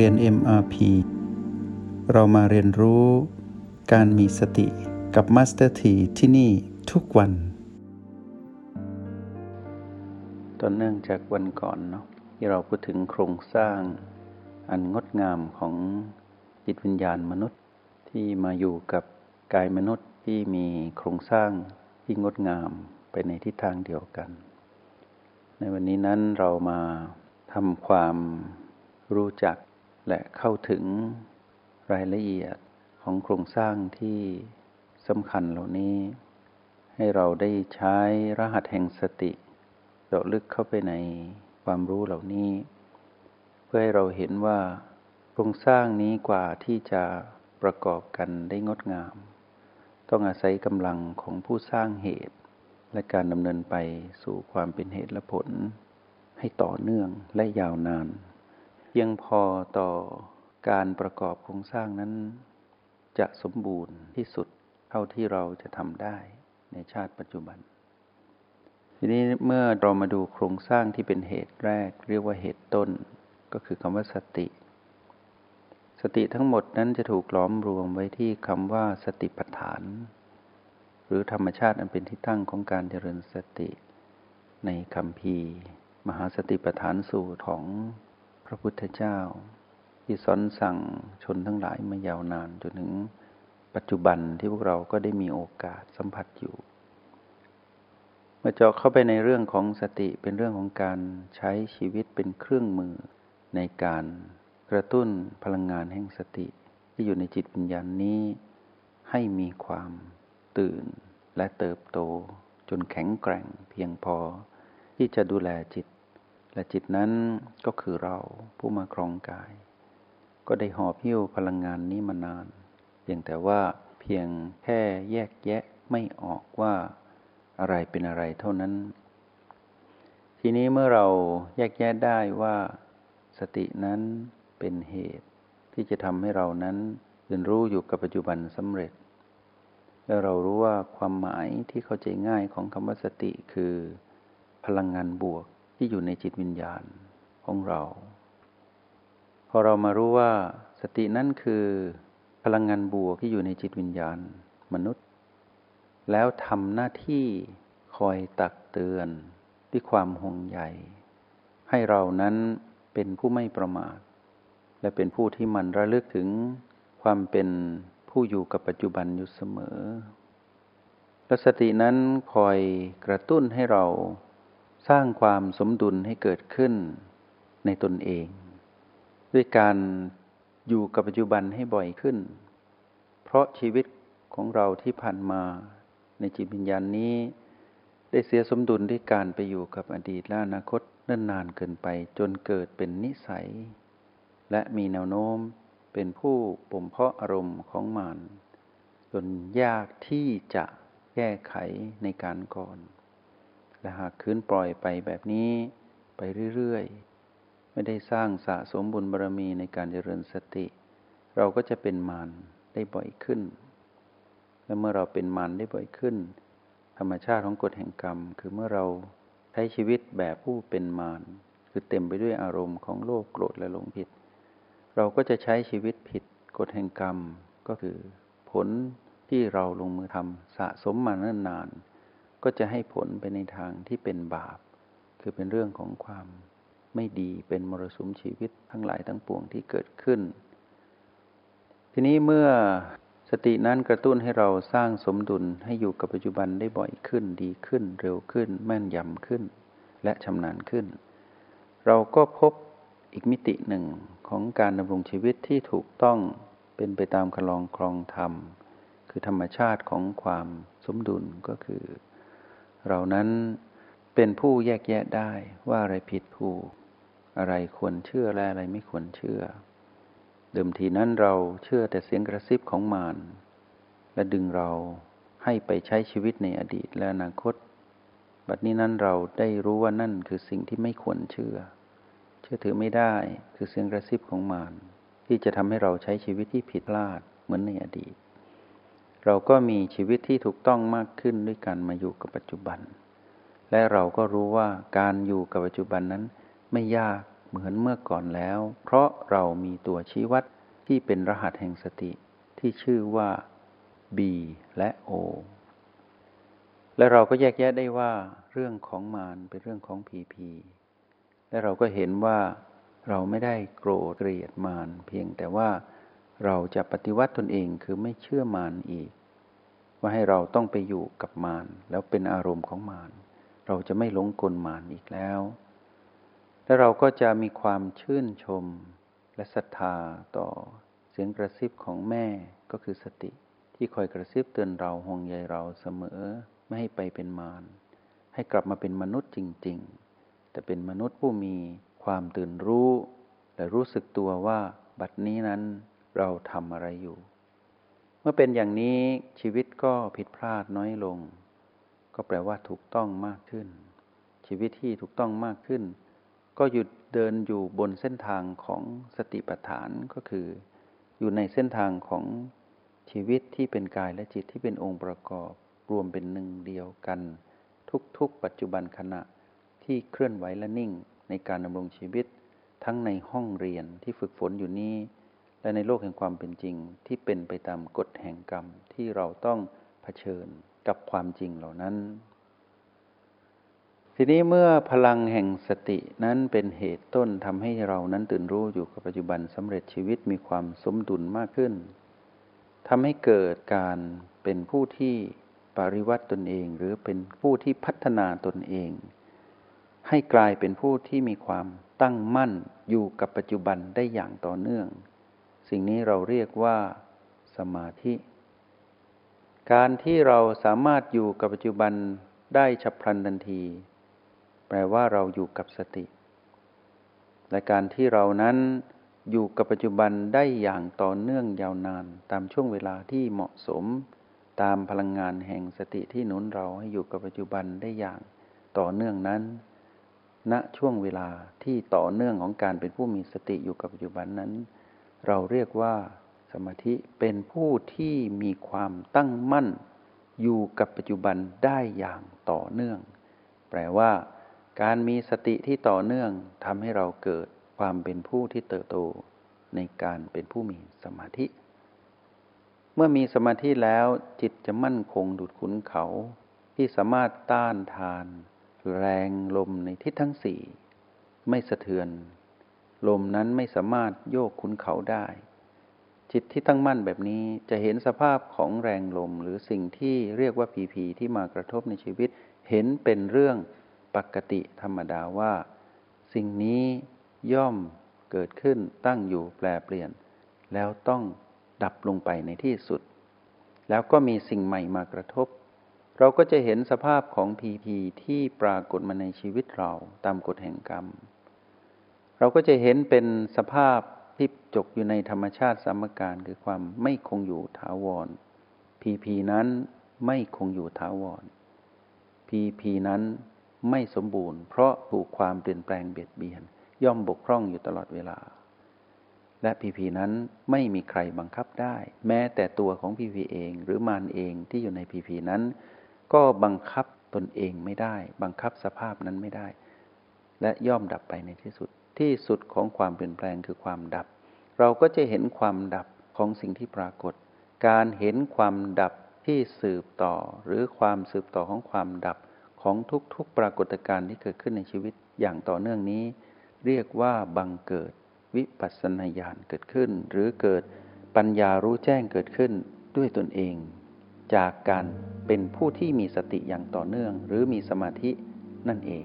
เรียน MRP เรามาเรียนรู้การมีสติกับ Master T ที่นี่ทุกวันต่อเนื่องจากวันก่อนเนาะที่เราพูดถึงโครงสร้างอันงดงามของจิตวิญญาณมนุษย์ที่มาอยู่กับกายมนุษย์ที่มีโครงสร้างที่งดงามไปในทิศทางเดียวกันในวันนี้นั้นเรามาทำความรู้จักและเข้าถึงรายละเอียดของโครงสร้างที่สำคัญเหล่านี้ให้เราได้ใช้รหัสแห่งสติเจาะลึกเข้าไปในความรู้เหล่านี้เพื่อให้เราเห็นว่าโครงสร้างนี้กว่าที่จะประกอบกันได้งดงามต้องอาศัยกำลังของผู้สร้างเหตุและการดำเนินไปสู่ความเป็นเหตุและผลให้ต่อเนื่องและยาวนานเพียงพอต่อการประกอบโครงสร้างนั้นจะสมบูรณ์ที่สุดเท่าที่เราจะทำได้ในชาติปัจจุบันทีนี้เมื่อเรามาดูโครงสร้างที่เป็นเหตุแรกเรียกว่าเหตุต้นก็คือคำว่าสติสติทั้งหมดนั้นจะถูกล้อมรวมไว้ที่คำว่าสติปัฏฐานหรือธรรมชาติอันเป็นที่ตั้งของการเจริญสติในคัมภีร์มหาสติปัฏฐานสูตรของพระพุทธเจ้าที่สอนสั่งชนทั้งหลายมายาวนานจนถึงปัจจุบันที่พวกเราก็ได้มีโอกาสสัมผัสอยู่มาเจาะเข้าไปในเรื่องของสติเป็นเรื่องของการใช้ชีวิตเป็นเครื่องมือในการกระตุ้นพลังงานแห่งสติที่อยู่ในจิตวิญญาณนี้ให้มีความตื่นและเติบโตจนแข็งแกร่งเพียงพอที่จะดูแลจิตและจิตนั้นก็คือเราผู้มาครองกายก็ได้หอบหิ้วพลังงานนี้มานานเพียงแต่ว่าเพียงแค่แยกแยะไม่ออกว่าอะไรเป็นอะไรเท่านั้นทีนี้เมื่อเราแยกแยะได้ว่าสตินั้นเป็นเหตุที่จะทำให้เรานั้นเรียนรู้อยู่กับปัจจุบันสำเร็จแล้วเรารู้ว่าความหมายที่เข้าใจง่ายของคำว่าสติคือพลังงานบวกที่อยู่ในจิตวิญญาณของเราพอเรามารู้ว่าสตินั้นคือพลังงานบวกที่อยู่ในจิตวิญญาณมนุษย์แล้วทำหน้าที่คอยตักเตือนด้วยความห่วงใยให้เรานั้นเป็นผู้ไม่ประมาทและเป็นผู้ที่มันระลึกถึงความเป็นผู้อยู่กับปัจจุบันอยู่เสมอและสตินั้นคอยกระตุ้นให้เราสร้างความสมดุลให้เกิดขึ้นในตนเองด้วยการอยู่กับปัจจุบันให้บ่อยขึ้นเพราะชีวิตของเราที่ผ่านมาในจิตวิญญาณนี้ได้เสียสมดุลด้วยการไปอยู่กับอดีตและอนาคตเนิ่นนานเกินไปจนเกิดเป็นนิสัยและมีแนวโน้มเป็นผู้บ่มเพาะอารมณ์ของมันจนยากที่จะแก้ไขในการก่อนและหากคืนปล่อยไปแบบนี้ไปเรื่อยๆไม่ได้สร้างสะสมบุญบารมีในการเจริญสติเราก็จะเป็นมารได้บ่อยขึ้นและเมื่อเราเป็นมารได้บ่อยขึ้นธรรมชาติของกฎแห่งกรรมคือเมื่อเราใช้ชีวิตแบบผู้เป็นมารคือเต็มไปด้วยอารมณ์ของโลภโกรธและหลงผิดเราก็จะใช้ชีวิตผิดกฎแห่งกรรมก็คือผลที่เราลงมือทำสะสมมาเนิ่นนานก็จะให้ผลไปในทางที่เป็นบาปคือเป็นเรื่องของความไม่ดีเป็นมรสุมชีวิตทั้งหลายทั้งปวงที่เกิดขึ้นทีนี้เมื่อสตินั้นกระตุ้นให้เราสร้างสมดุลให้อยู่กับปัจจุบันได้บ่อยขึ้นดีขึ้นเร็วขึ้นแม่นยำขึ้นและชำนาญขึ้นเราก็พบอีกมิติหนึ่งของการดำรงชีวิตที่ถูกต้องเป็นไปตามคันลองครองธรรมคือธรรมชาติของความสมดุลก็คือเรานั้นเป็นผู้แยกแยะได้ว่าอะไรผิดถูกอะไรควรเชื่อและอะไรไม่ควรเชื่อเดิมทีนั้นเราเชื่อแต่เสียงกระซิบของมารและดึงเราให้ไปใช้ชีวิตในอดีตและอนาคตบัดนี้นั้นเราได้รู้ว่านั่นคือสิ่งที่ไม่ควรเชื่อถือไม่ได้คือเสียงกระซิบของมารที่จะทำให้เราใช้ชีวิตที่ผิดพลาดเหมือนในอดีตเราก็มีชีวิตที่ถูกต้องมากขึ้นด้วยการมาอยู่กับปัจจุบันและเราก็รู้ว่าการอยู่กับปัจจุบันนั้นไม่ยาก เหมือนเมื่อก่อนแล้วเพราะเรามีตัวชี้วัดที่เป็นรหัสแห่งสติที่ชื่อว่า B และ O และเราก็แยกแยะได้ว่าเรื่องของมารเป็นเรื่องของผีๆและเราก็เห็นว่าเราไม่ได้โกรธเกลียดมารเพียงแต่ว่าเราจะปฏิวัติตนเองคือไม่เชื่อมารอีกว่าให้เราต้องไปอยู่กับมารแล้วเป็นอารมณ์ของมารเราจะไม่หลงกลมารอีกแล้วและเราก็จะมีความชื่นชมและศรัทธาต่อเสียงกระซิบของแม่ก็คือสติที่คอยกระซิบเตือนเราห่วงใยเราเสมอไม่ให้ไปเป็นมารให้กลับมาเป็นมนุษย์จริงๆแต่เป็นมนุษย์ผู้มีความตื่นรู้และรู้สึกตัวว่าบัดนี้นั้นเราทำอะไรอยู่เมื่อเป็นอย่างนี้ชีวิตก็ผิดพลาดน้อยลงก็แปลว่าถูกต้องมากขึ้นชีวิตที่ถูกต้องมากขึ้นก็หยุดเดินอยู่บนเส้นทางของสติปัฏฐานก็คืออยู่ในเส้นทางของชีวิตที่เป็นกายและจิตที่เป็นองค์ประกอบรวมเป็นหนึ่งเดียวกันทุกๆปัจจุบันขณะที่เคลื่อนไหวและนิ่งในการดำรงชีวิตทั้งในห้องเรียนที่ฝึกฝนอยู่นี้และในโลกแห่งความเป็นจริงที่เป็นไปตามกฎแห่งกรรมที่เราต้องเผชิญกับความจริงเหล่านั้นทีนี้เมื่อพลังแห่งสตินั้นเป็นเหตุต้นทำให้เรานั้นตื่นรู้อยู่กับปัจจุบันสำเร็จชีวิตมีความสมดุลมากขึ้นทำให้เกิดการเป็นผู้ที่ปริวัติตนเองหรือเป็นผู้ที่พัฒนาตนเองให้กลายเป็นผู้ที่มีความตั้งมั่นอยู่กับปัจจุบันได้อย่างต่อเนื่องสิ่งนี้เราเรียกว่าสมาธิการที่เราสามารถอยู่กับปัจจุบันได้ฉับพลันทันทีแปลว่าเราอยู่กับสติและการที่เรานั้นอยู่กับปัจจุบันได้อย่างต่อเนื่องยาวนานตามช่วงเวลาที่เหมาะสมตามพลังงานแห่งสติที่หนุนเราให้อยู่กับปัจจุบันได้อย่างต่อเนื่องนั้นณช่วงเวลาที่ต่อเนื่องของการเป็นผู้มีสติอยู่กับปัจจุบันนั้นเราเรียกว่าสมาธิเป็นผู้ที่มีความตั้งมั่นอยู่กับปัจจุบันได้อย่างต่อเนื่องแปลว่าการมีสติที่ต่อเนื่องทำให้เราเกิดความเป็นผู้ที่เติบโตในการเป็นผู้มีสมาธิเมื่อมีสมาธิแล้วจิตจะมั่นคงดุจขุนเขาที่สามารถต้านทานแรงลมในทิศทั้งสี่ไม่สะเทือนลมนั้นไม่สามารถโยกขุนเขาได้จิตที่ตั้งมั่นแบบนี้จะเห็นสภาพของแรงลมหรือสิ่งที่เรียกว่าผีๆที่มากระทบในชีวิตเห็นเป็นเรื่องปกติธรรมดาว่าสิ่งนี้ย่อมเกิดขึ้นตั้งอยู่แปรเปลี่ยนแล้วต้องดับลงไปในที่สุดแล้วก็มีสิ่งใหม่มากระทบเราก็จะเห็นสภาพของผีๆที่ปรากฏมาในชีวิตเราตามกฎแห่งกรรมเราก็จะเห็นเป็นสภาพที่จกอยู่ในธรรมชาติสามการคือความไม่คงอยู่ถาวรผีๆนั้นไม่คงอยู่ถาวรผีๆนั้นไม่สมบูรณ์เพราะถูกความเปลี่ยนแปลงเบียดเบียนย่อมบกพร่องอยู่ตลอดเวลาและผีๆนั้นไม่มีใครบังคับได้แม้แต่ตัวของผีๆเองหรือมารเองที่อยู่ในผีๆนั้นก็บังคับตนเองไม่ได้บังคับสภาพนั้นไม่ได้และย่อมดับไปในที่สุดที่สุดของความเปลี่ยนแปลงคือความดับเราก็จะเห็นความดับของสิ่งที่ปรากฏการเห็นความดับที่สืบต่อหรือความสืบต่อของความดับของทุกๆปรากฏการณ์ที่เกิดขึ้นในชีวิตอย่างต่อเนื่องนี้เรียกว่าบังเกิดวิปัสสนาญาณเกิดขึ้นหรือเกิดปัญญารู้แจ้งเกิดขึ้นด้วยตนเองจากการเป็นผู้ที่มีสติอย่างต่อเนื่องหรือมีสมาธินั่นเอง